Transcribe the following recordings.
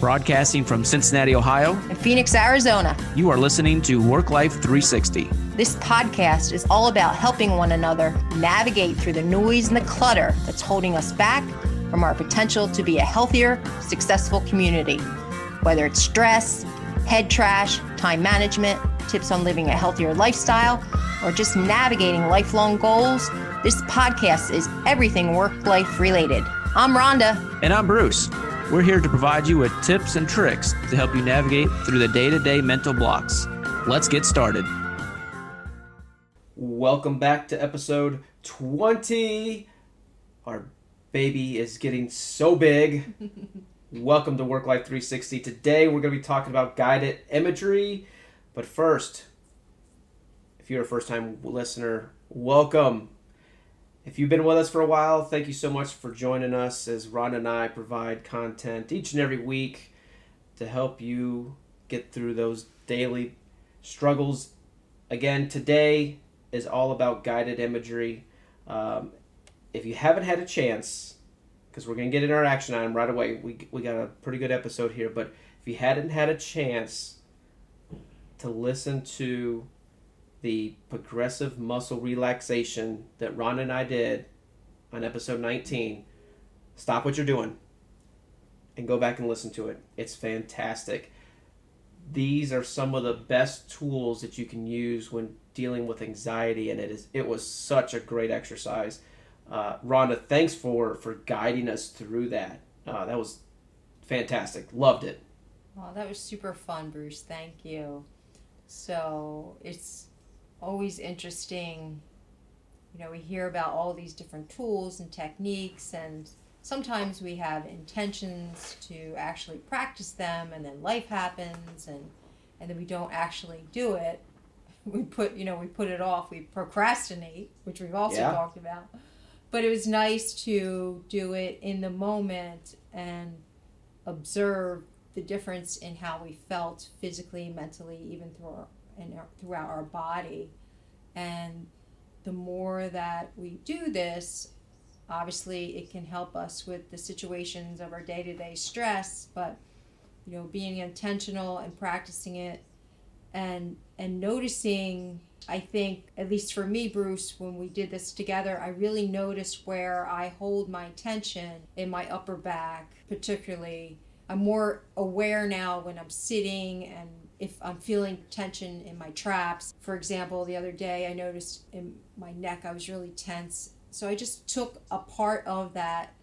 Broadcasting from Cincinnati, Ohio, and Phoenix, Arizona, you are listening to Work Life 360. This podcast is all about helping one another navigate through the noise and the clutter that's holding us back from our potential to be a healthier, successful community. Whether it's stress, head trash, time management, tips on living a healthier lifestyle, or just navigating lifelong goals, this podcast is everything work-life related. I'm Rhonda. And I'm Bruce. We're here to provide you with tips and tricks to help you navigate through the day-to-day mental blocks. Let's get started. Welcome back to episode 20. Our baby is getting so big. Welcome to Work Life 360. Today we're going to be talking about guided imagery. But first, if you're a first-time listener, welcome. If you've been with us for a while, thank you so much for joining us as Ron and I provide content each and every week to help you get through those daily struggles. Again, today is all about guided imagery. If you haven't had a chance, because we're going to get in our action item right away, we got a pretty good episode here, but if you hadn't had a chance to listen to the progressive muscle relaxation that Ron and I did on episode 19, stop what you're doing and go back and listen to it. It's fantastic. These are some of the best tools that you can use when dealing with anxiety, and it was such a great exercise. Rhonda, thanks for guiding us through that. That was fantastic. Loved it. Wow, that was super fun, Bruce. Thank you. So it's always interesting, you know, we hear about all these different tools and techniques, and sometimes we have intentions to actually practice them, and then life happens, and then we don't actually do it. We put it off, we procrastinate, which we've also talked about. But it was nice to do it in the moment and observe the difference in how we felt physically, mentally, even throughout our body. And the more that we do this, obviously it can help us with the situations of our day-to-day stress, but you know, being intentional and practicing it and noticing, I think, at least for me, Bruce, when we did this together, I really noticed where I hold my tension in my upper back, particularly. I'm more aware now when I'm sitting and if I'm feeling tension in my traps. For example, the other day I noticed in my neck I was really tense. So I just took a part of that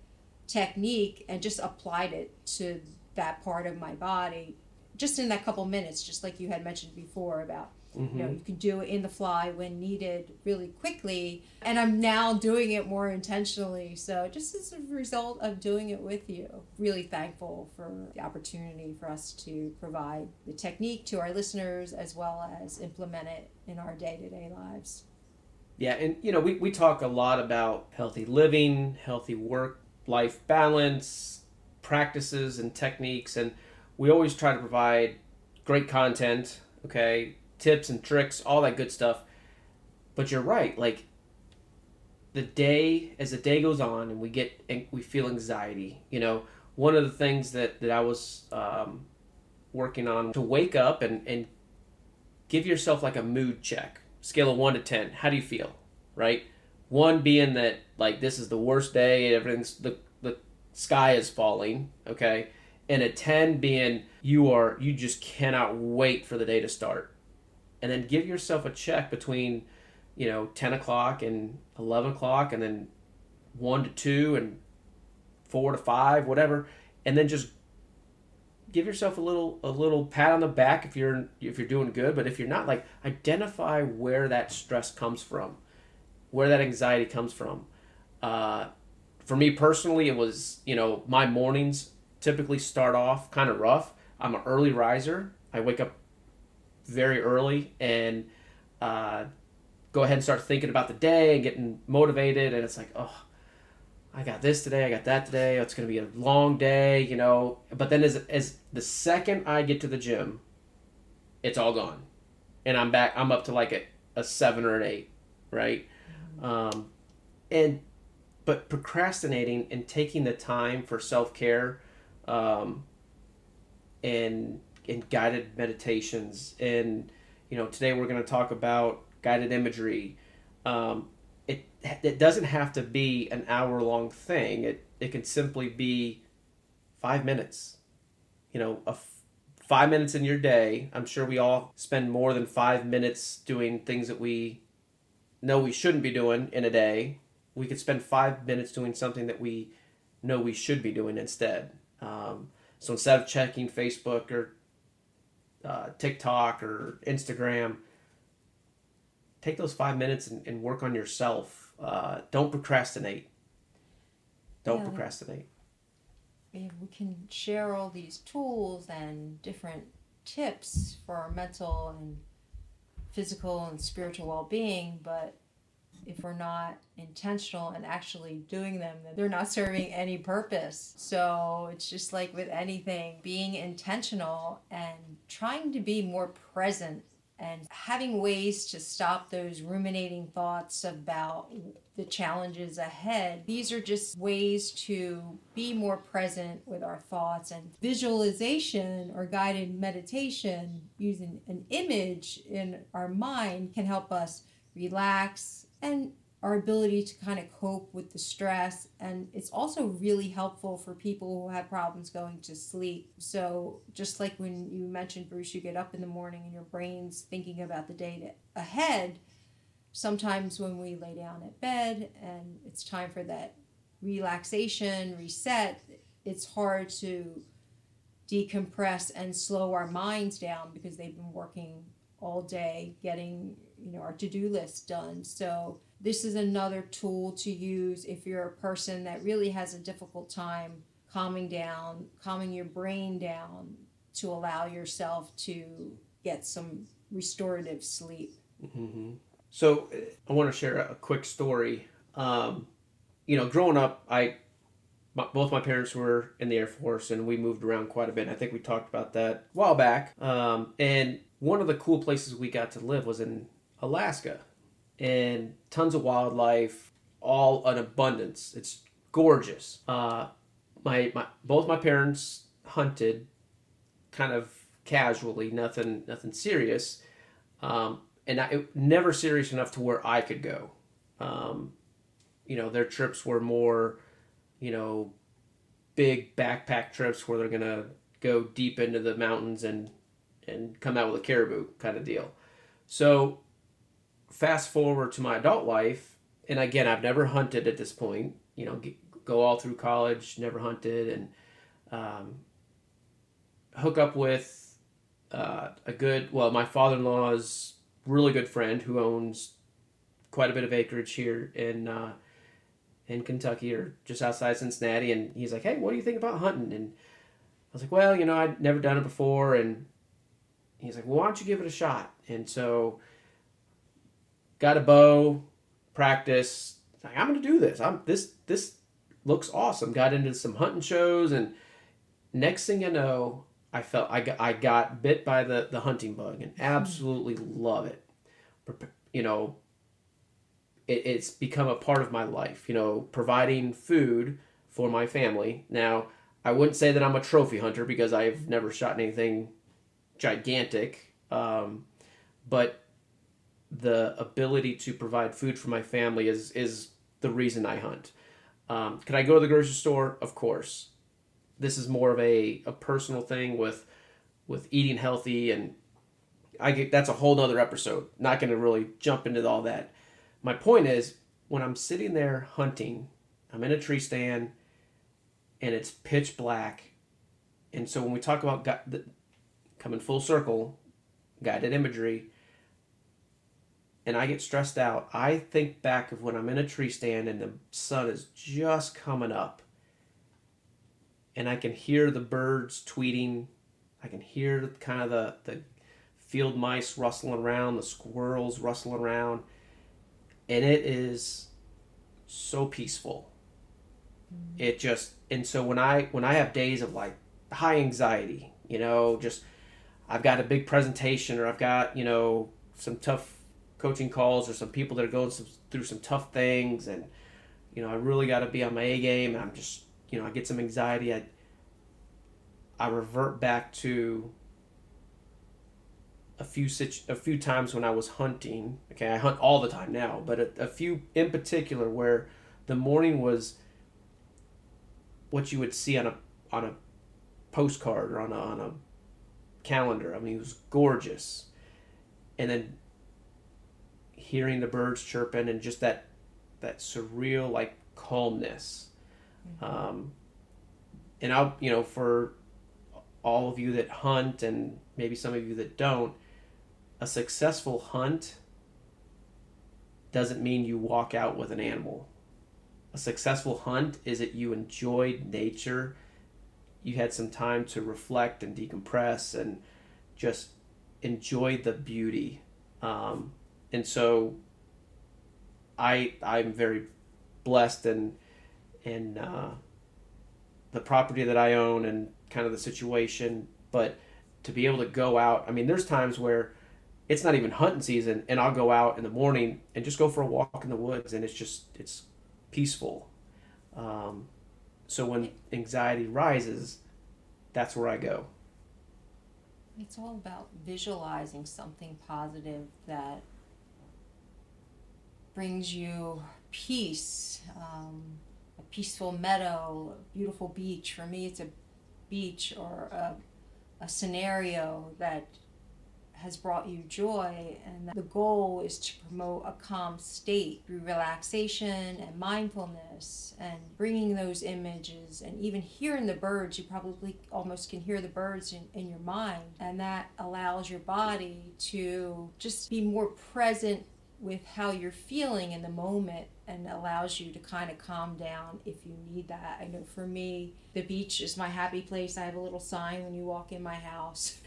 technique and just applied it to that part of my body just in that couple minutes, just like you had mentioned before about, you know, you can do it in the fly when needed really quickly. And I'm now doing it more intentionally. So just as a result of doing it with you, really thankful for the opportunity for us to provide the technique to our listeners as well as implement it in our day-to-day lives. Yeah. And, you know, we talk a lot about healthy living, healthy work-life balance, practices and techniques. And we always try to provide great content, okay, tips and tricks, all that good stuff. But you're right, like as the day goes on and we feel anxiety. You know, one of the things that I was working on to wake up and give yourself like a mood check, scale of 1 to 10. How do you feel, right? 1 being that like this is the worst day, everything's the sky is falling, okay? And a 10 being you just cannot wait for the day to start. And then give yourself a check between, you know, 10 o'clock and 11 o'clock and then 1 to 2 and 4 to 5, whatever. And then just give yourself a little pat on the back if you're doing good. But if you're not, like, identify where that stress comes from, where that anxiety comes from. For me personally, it was, you know, my mornings typically start off kind of rough. I'm an early riser. I wake up very early and go ahead and start thinking about the day and getting motivated, and it's like, oh, I got this today, I got that today, it's gonna be a long day, you know. But then as the second I get to the gym, it's all gone and I'm up to like a 7 or an 8, right? Mm-hmm. But procrastinating and taking the time for self-care and guided meditations. And, you know, today we're going to talk about guided imagery. It doesn't have to be an hour-long thing. It can simply be 5 minutes. You know, 5 minutes in your day. I'm sure we all spend more than 5 minutes doing things that we know we shouldn't be doing in a day. We could spend 5 minutes doing something that we know we should be doing instead. So instead of checking Facebook or TikTok or Instagram, take those 5 minutes and work on yourself. Don't procrastinate. Don't procrastinate. We can share all these tools and different tips for our mental and physical and spiritual well-being, but if we're not intentional and actually doing them, then they're not serving any purpose. So it's just like with anything, being intentional and trying to be more present and having ways to stop those ruminating thoughts about the challenges ahead. These are just ways to be more present with our thoughts, and visualization or guided meditation using an image in our mind can help us relax and our ability to kind of cope with the stress. And it's also really helpful for people who have problems going to sleep. So just like when you mentioned, Bruce, you get up in the morning and your brain's thinking about the day ahead. Sometimes when we lay down at bed and it's time for that relaxation, reset, it's hard to decompress and slow our minds down because they've been working all day getting, you know, our to-do list done. So this is another tool to use if you're a person that really has a difficult time calming down, calming your brain down to allow yourself to get some restorative sleep. Mm-hmm. So I want to share a quick story. You know, growing up, both my parents were in the Air Force and we moved around quite a bit. I think we talked about that a while back. And one of the cool places we got to live was in Alaska, and tons of wildlife, all in abundance. It's gorgeous. Both my parents hunted kind of casually, nothing serious. And never serious enough to where I could go. You know, their trips were more, you know, big backpack trips where they're going to go deep into the mountains and come out with a caribou kind of deal. So fast forward to my adult life, and again, I've never hunted at this point, you know, go all through college, never hunted, and hook up with my father-in-law's really good friend who owns quite a bit of acreage here in Kentucky or just outside Cincinnati. And he's like, hey, what do you think about hunting? And I was like, well, you know, I'd never done it before. And he's like, well, why don't you give it a shot? And so got a bow, practice. Like, I'm going to do this. This looks awesome. Got into some hunting shows, and next thing you know, I felt I got bit by the hunting bug and absolutely love it. You know, it's become a part of my life. You know, providing food for my family. Now, I wouldn't say that I'm a trophy hunter because I've never shot anything gigantic, but the ability to provide food for my family is the reason I hunt. Can I go to the grocery store? Of course. This is more of a personal thing with eating healthy, and that's a whole nother episode. Not going to really jump into all that. My point is, when I'm sitting there hunting, I'm in a tree stand, and it's pitch black. And so when we talk about coming full circle, guided imagery, and I get stressed out, I think back of when I'm in a tree stand and the sun is just coming up. And I can hear the birds tweeting. I can hear kind of the field mice rustling around, the squirrels rustling around. And it is so peaceful. Mm-hmm. And so when I have days of like high anxiety, you know, just I've got a big presentation, or I've got, you know, some tough coaching calls, or some people that are going through some tough things, and you know I really got to be on my A game, and I'm just, you know, I get some anxiety, I I revert back to a few times when I was hunting. Okay, I hunt all the time now, but a few in particular where the morning was what you would see on a postcard or on a calendar. I mean, it was gorgeous. And then hearing the birds chirping and just that surreal, like, calmness. Mm-hmm. And I'll, for all of you that hunt and maybe some of you that don't, a successful hunt doesn't mean you walk out with an animal. A successful hunt is that you enjoyed nature. You had some time to reflect and decompress and just enjoy the beauty. And so I'm very blessed and the property that I own and kind of the situation, but to be able to go out, I mean, there's times where it's not even hunting season and I'll go out in the morning and just go for a walk in the woods, and it's peaceful. So when anxiety rises, that's where I go. It's all about visualizing something positive that brings you peace, a peaceful meadow, a beautiful beach. For me, it's a beach or a scenario that has brought you joy, and the goal is to promote a calm state through relaxation and mindfulness and bringing those images and even hearing the birds. You probably almost can hear the birds in your mind, and that allows your body to just be more present with how you're feeling in the moment and allows you to kind of calm down if you need that. I know for me, the beach is my happy place. I have a little sign when you walk in my house.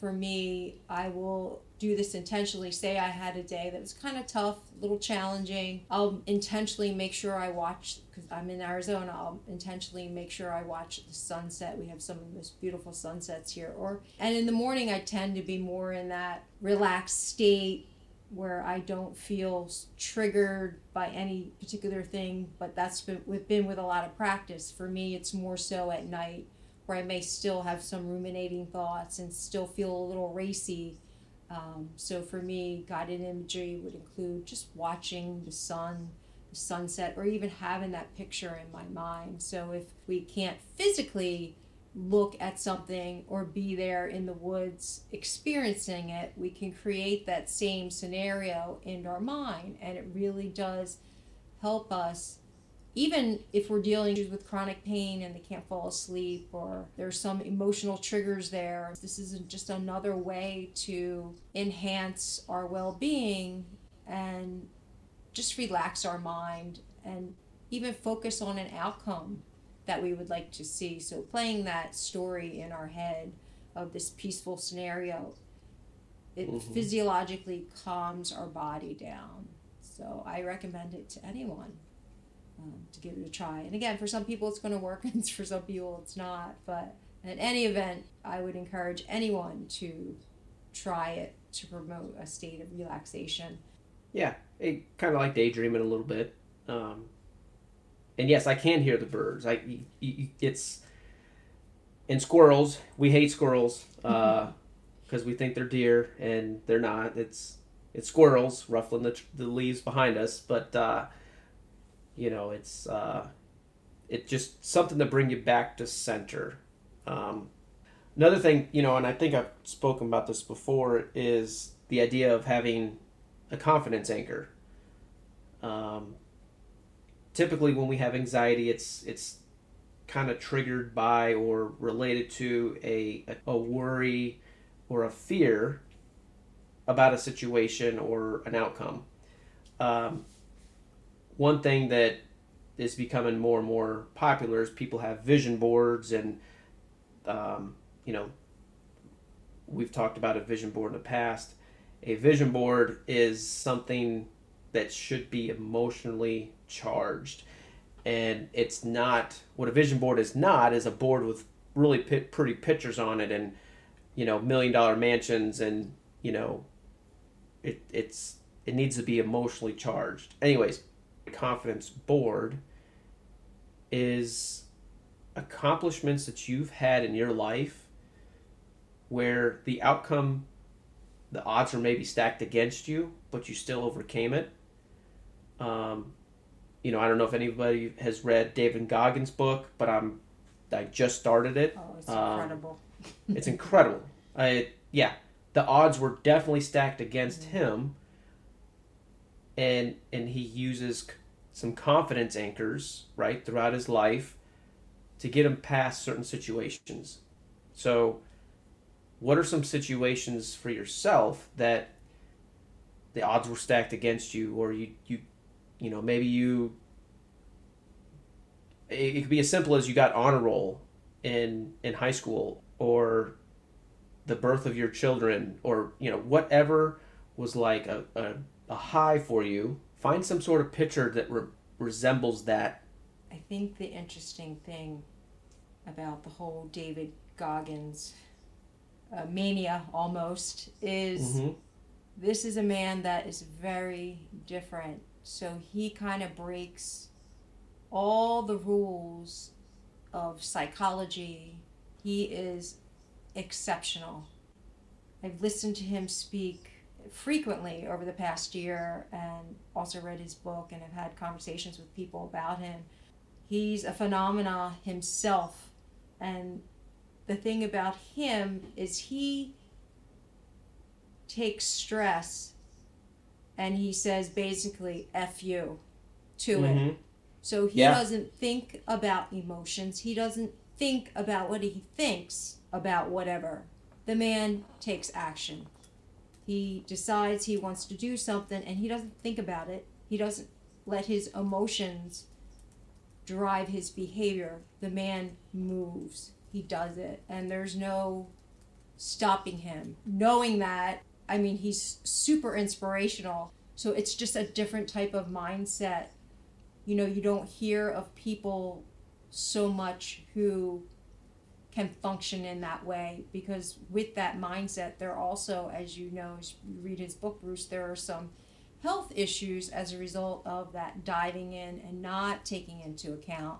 For me, I will do this intentionally. Say I had a day that was kind of tough, a little challenging. I'll intentionally make sure I watch, because I'm in Arizona, I'll intentionally make sure I watch the sunset. We have some of the most beautiful sunsets here. And in the morning, I tend to be more in that relaxed state, where I don't feel triggered by any particular thing, but that's been with a lot of practice. For me, it's more so at night, where I may still have some ruminating thoughts and still feel a little racy. So for me, guided imagery would include just watching the sun, the sunset, or even having that picture in my mind. So if we can't physically look at something or be there in the woods experiencing it, we can create that same scenario in our mind, and it really does help us. Even if we're dealing with chronic pain and they can't fall asleep, or there's some emotional triggers there, this is just another way to enhance our well-being and just relax our mind and even focus on an outcome that we would like to see. So playing that story in our head of this peaceful scenario, it physiologically calms our body down. So I recommend it to anyone to give it a try. And again, for some people it's going to work and for some people it's not. But in any event, I would encourage anyone to try it to promote a state of relaxation. Yeah, it kind of like daydreaming a little bit. And yes, I can hear the birds. It's and squirrels. We hate squirrels because we think they're deer and they're not. It's squirrels ruffling the leaves behind us. But it's just something to bring you back to center. Another thing, and I think I've spoken about this before, is the idea of having a confidence anchor. Typically when we have anxiety, it's kind of triggered by or related to a worry or a fear about a situation or an outcome. One thing that is becoming more and more popular is people have vision boards, and we've talked about a vision board in the past. A vision board is something that should be emotionally charged, and it's not what a vision board is a board with really pretty pictures on it, and $1 million mansions, and it needs to be emotionally charged. Anyways, a confidence board is accomplishments that you've had in your life where the outcome, the odds were maybe stacked against you, but you still overcame it. You know, I don't know if anybody has read David Goggins' book, but I just started it. Oh, it's incredible. It's incredible. The odds were definitely stacked against him, and he uses some confidence anchors, right, throughout his life to get him past certain situations. So what are some situations for yourself that the odds were stacked against you, or you know, maybe it could be as simple as you got honor roll in high school, or the birth of your children, or, you know, whatever was like a high for you. Find some sort of picture that resembles that. I think the interesting thing about the whole David Goggins mania almost is this is a man that is very different. So he kind of breaks all the rules of psychology. He is exceptional. I've listened to him speak frequently over the past year and also read his book and have had conversations with people about him. He's a phenomena himself. And the thing about him is he takes stress and he says basically F you to it. So he doesn't think about emotions. He doesn't think about what he thinks about whatever. The man takes action. He decides he wants to do something and he doesn't think about it. He doesn't let his emotions drive his behavior. The man moves. He does it. And there's no stopping him. Knowing that, I mean, he's super inspirational. So it's just a different type of mindset. You know, you don't hear of people so much who can function in that way, because with that mindset, there also, as you know, as you read his book, Bruce, there are some health issues as a result of that diving in and not taking into account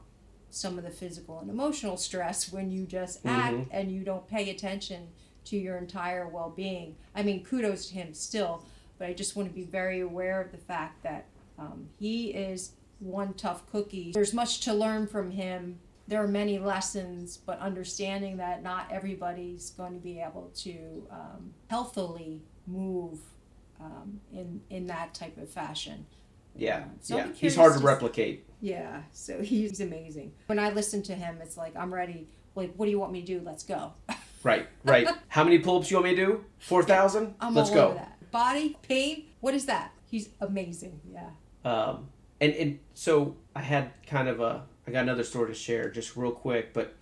some of the physical and emotional stress when you just act and you don't pay attention to your entire well-being. I mean, kudos to him still, but I just want to be very aware of the fact that he is one tough cookie. There's much to learn from him. There are many lessons, but understanding that not everybody's going to be able to healthily move in that type of fashion. He's hard to replicate. So he's amazing. When I listen to him, it's like, I'm ready. Like, what do you want me to do? Let's go. Right. How many pull-ups you want me to do? 4,000? Let's all go. Over that. Body pain? What is that? He's amazing. Yeah. And so I had kind of I got another story to share just real quick, but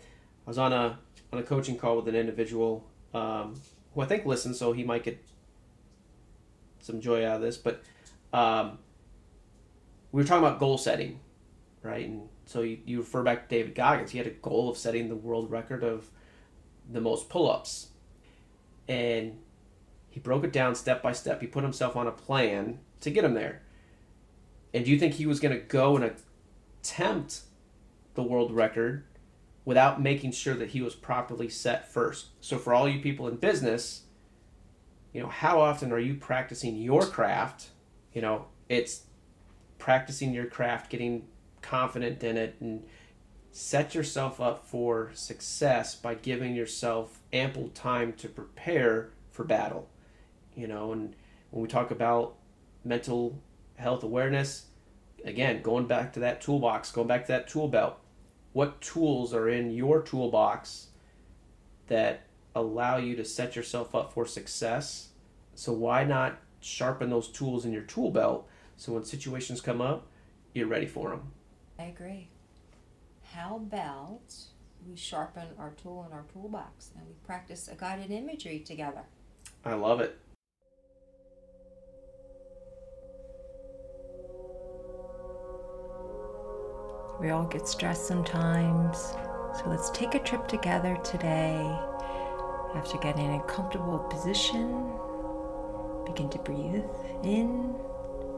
I was on a coaching call with an individual who I think listens, so he might get some joy out of this, but we were talking about goal setting, right? And so you refer back to David Goggins. He had a goal of setting the world record of the most pull-ups, and he broke it down step by step. He put himself on a plan to get him there. And do you think he was going to go and attempt the world record without making sure that he was properly set first? So for all you people in business, you know, how often are you practicing your craft? You know, it's practicing your craft, getting confident in it, and set yourself up for success by giving yourself ample time to prepare for battle. You know, and when we talk about mental health awareness, again, going back to that tool belt, what tools are in your toolbox that allow you to set yourself up for success? So why not sharpen those tools in your tool belt so when situations come up, you're ready for them? I agree. How about we sharpen our tool in our toolbox and we practice a guided imagery together? I love it. We all get stressed sometimes, so let's take a trip together today. After getting in a comfortable position, begin to breathe in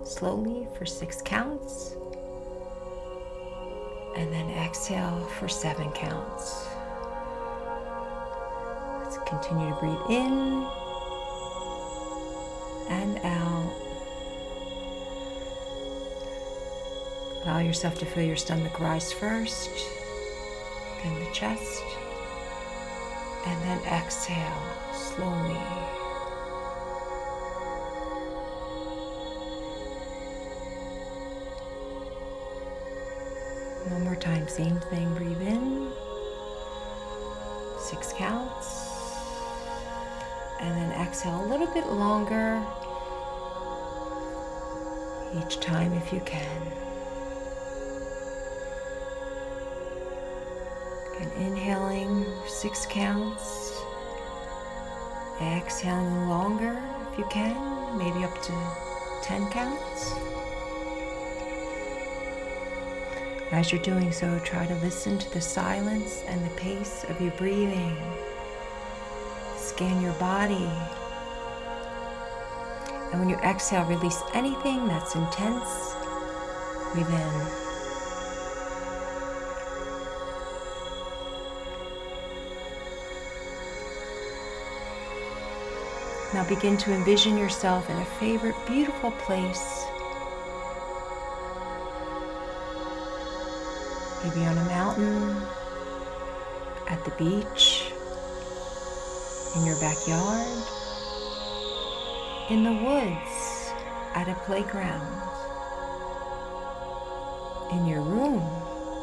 slowly for 6 counts, and then exhale for 7 counts. Let's Continue to breathe in and out. Allow yourself to feel your stomach rise first, then the chest, and then exhale slowly. One more time, same thing, breathe in, 6 counts, and then exhale a little bit longer each time if you can. And inhaling 6 counts, exhaling longer if you can, maybe up to 10 counts. As you're doing so, try to listen to the silence and the pace of your breathing. Scan your body. And when you exhale, release anything that's intense within. Now begin to envision yourself in a favorite, beautiful place. Maybe on a mountain, at the beach, in your backyard, in the woods, at a playground, in your room,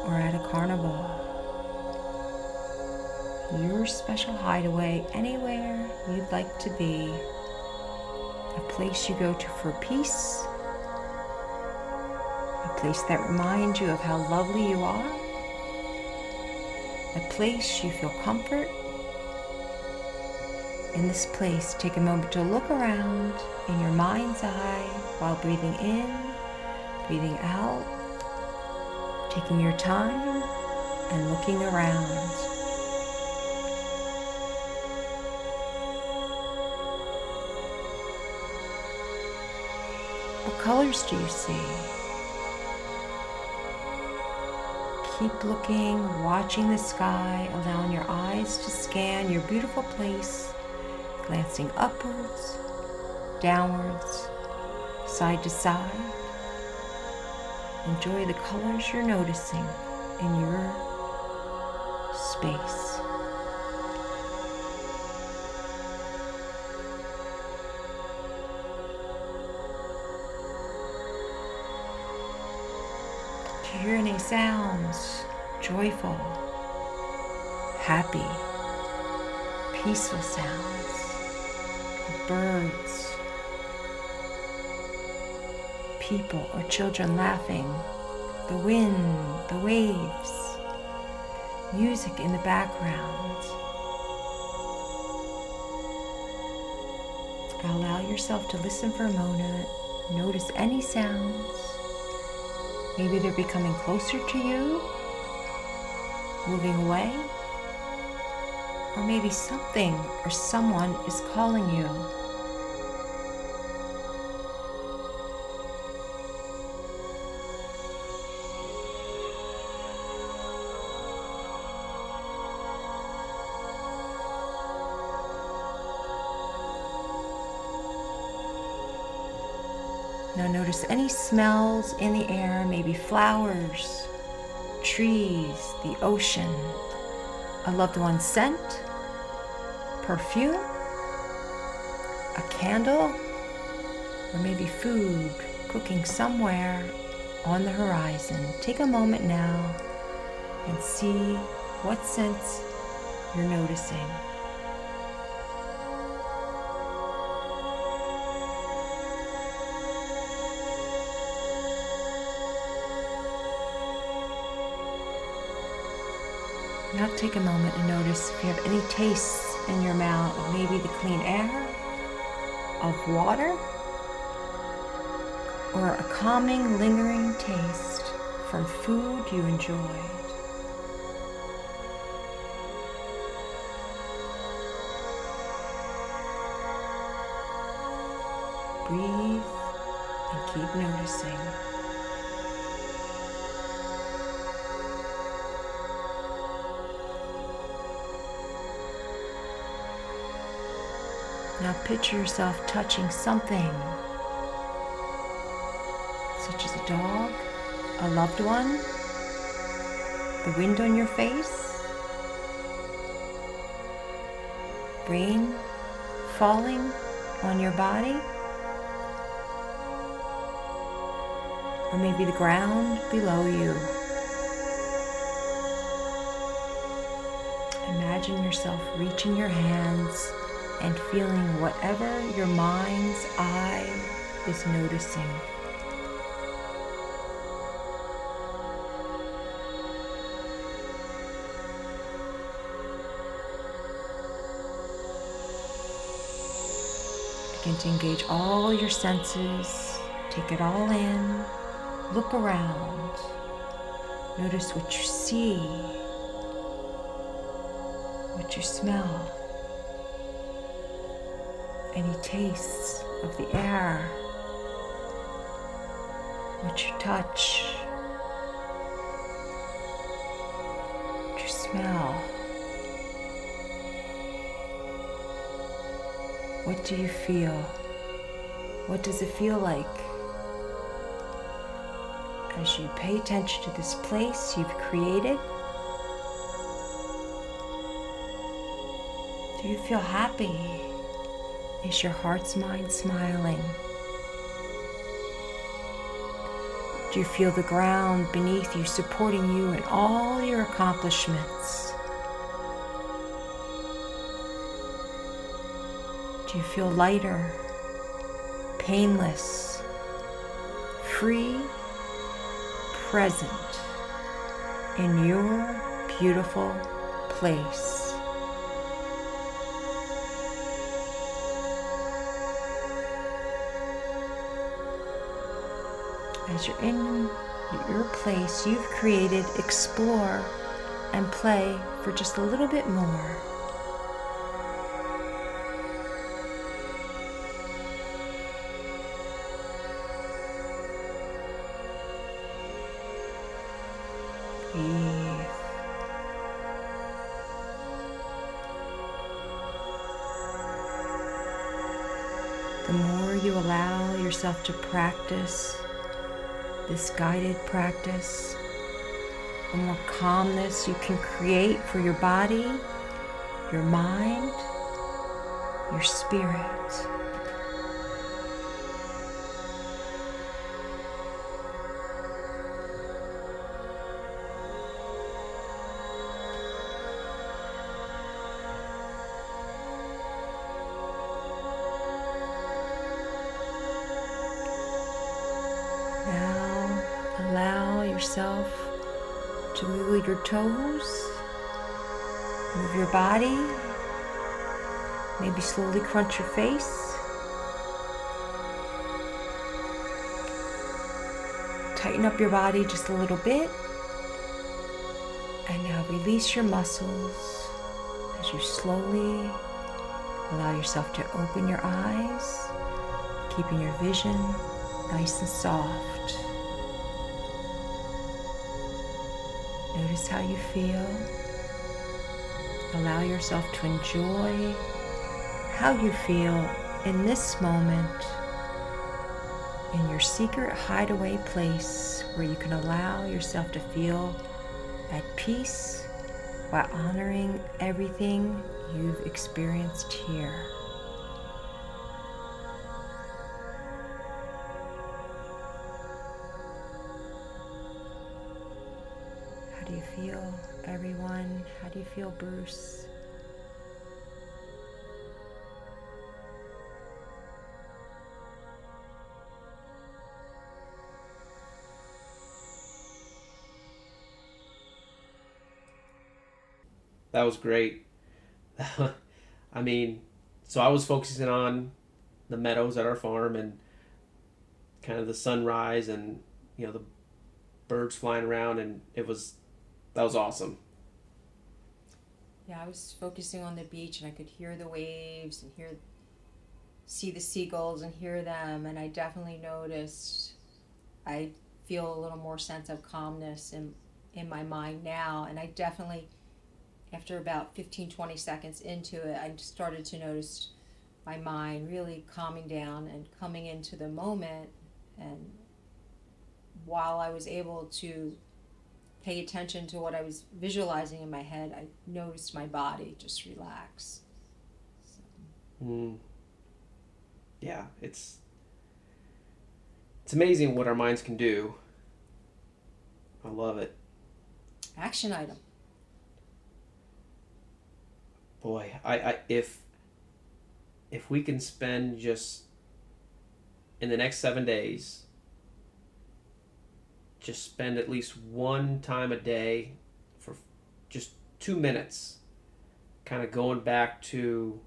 or at a carnival. Your special hideaway, anywhere you'd like to be, a place you go to for peace, a place that reminds you of how lovely you are, a place you feel comfort. In this place, take a moment to look around in your mind's eye while breathing in, breathing out, taking your time and looking around. What colors do you see? Keep looking, watching the sky, allowing your eyes to scan your beautiful place. Glancing upwards, downwards, side to side. Enjoy the colors you're noticing in your space. Do you hear any sounds? Joyful, happy, peaceful sounds. Birds, people, or children laughing, the wind, the waves, music in the background. Allow yourself to listen for a moment. Notice any sounds. Maybe they're becoming closer to you, moving away. Or maybe something or someone is calling you. Now notice any smells in the air, maybe flowers, trees, the ocean, a loved one's scent, perfume, a candle, or maybe food cooking somewhere on the horizon. Take a moment now and see what scents you're noticing. Now take a moment and notice if you have any tastes in your mouth, maybe the clean air, of water, or a calming, lingering taste from food you enjoyed. Breathe and keep noticing. Now picture yourself touching something, such as a dog, a loved one, the wind on your face, rain falling on your body, or maybe the ground below you. Imagine yourself reaching your hands and feeling whatever your mind's eye is noticing. Begin to engage all your senses, take it all in, look around, notice what you see, what you smell, any tastes of the air, what you touch, what you smell. What do you feel? What does it feel like? As you pay attention to this place you've created, do you feel happy? Is your heart's mind smiling? Do you feel the ground beneath you supporting you in all your accomplishments? Do you feel lighter, painless, free, present in your beautiful place? As you're in your place you've created, explore and play for just a little bit more. Breathe. The more you allow yourself to practice this guided practice, the more calmness you can create for your body, your mind, your spirit. To move your toes, move your body, maybe slowly crunch your face, tighten up your body just a little bit, and now release your muscles as you slowly allow yourself to open your eyes, keeping your vision nice and soft. Notice how you feel. Allow yourself to enjoy how you feel in this moment, in your secret hideaway place where you can allow yourself to feel at peace while honoring everything you've experienced here. How do you feel, everyone? How do you feel, Bruce? That was great. I mean, so I was focusing on the meadows at our farm and kind of the sunrise and, you know, the birds flying around, and that was awesome. Yeah, I was focusing on the beach and I could hear the waves and see the seagulls and hear them. And I definitely noticed, I feel a little more sense of calmness in my mind now. And I definitely, after about 15, 20 seconds into it, I started to notice my mind really calming down and coming into the moment. And while I was able to pay attention to what I was visualizing in my head, I noticed my body just relax. So. Yeah, it's amazing what our minds can do. I love it. Action item. Boy, I if we can spend just in the next 7 days, just spend at least one time a day for just 2 minutes, kind of going back to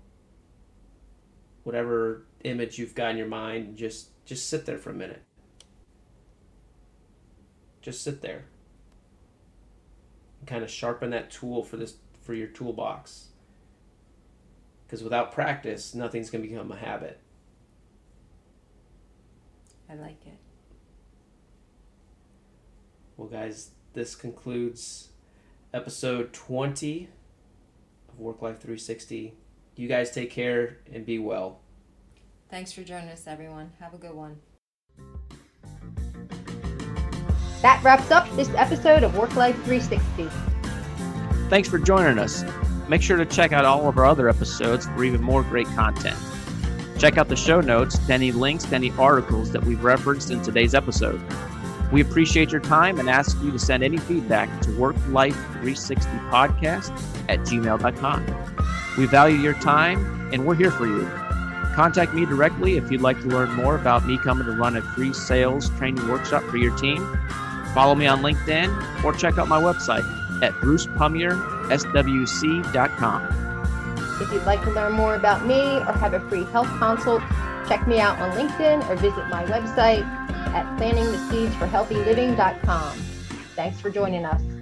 whatever image you've got in your mind, and just sit there for a minute. Just sit there. And kind of sharpen that tool for your toolbox. Because without practice, nothing's going to become a habit. I like it. Well, guys, this concludes episode 20 of Work Life 360. You guys take care and be well. Thanks for joining us, everyone. Have a good one. That wraps up this episode of Work Life 360. Thanks for joining us. Make sure to check out all of our other episodes for even more great content. Check out the show notes, any links, any articles that we've referenced in today's episode. We appreciate your time and ask you to send any feedback to worklife360podcast@gmail.com. We value your time, and we're here for you. Contact me directly if you'd like to learn more about me coming to run a free sales training workshop for your team. Follow me on LinkedIn or check out my website at BrucePumierSWC.com. If you'd like to learn more about me or have a free health consult, check me out on LinkedIn or visit my website at planningtheseedsforhealthyliving.com. Thanks for joining us.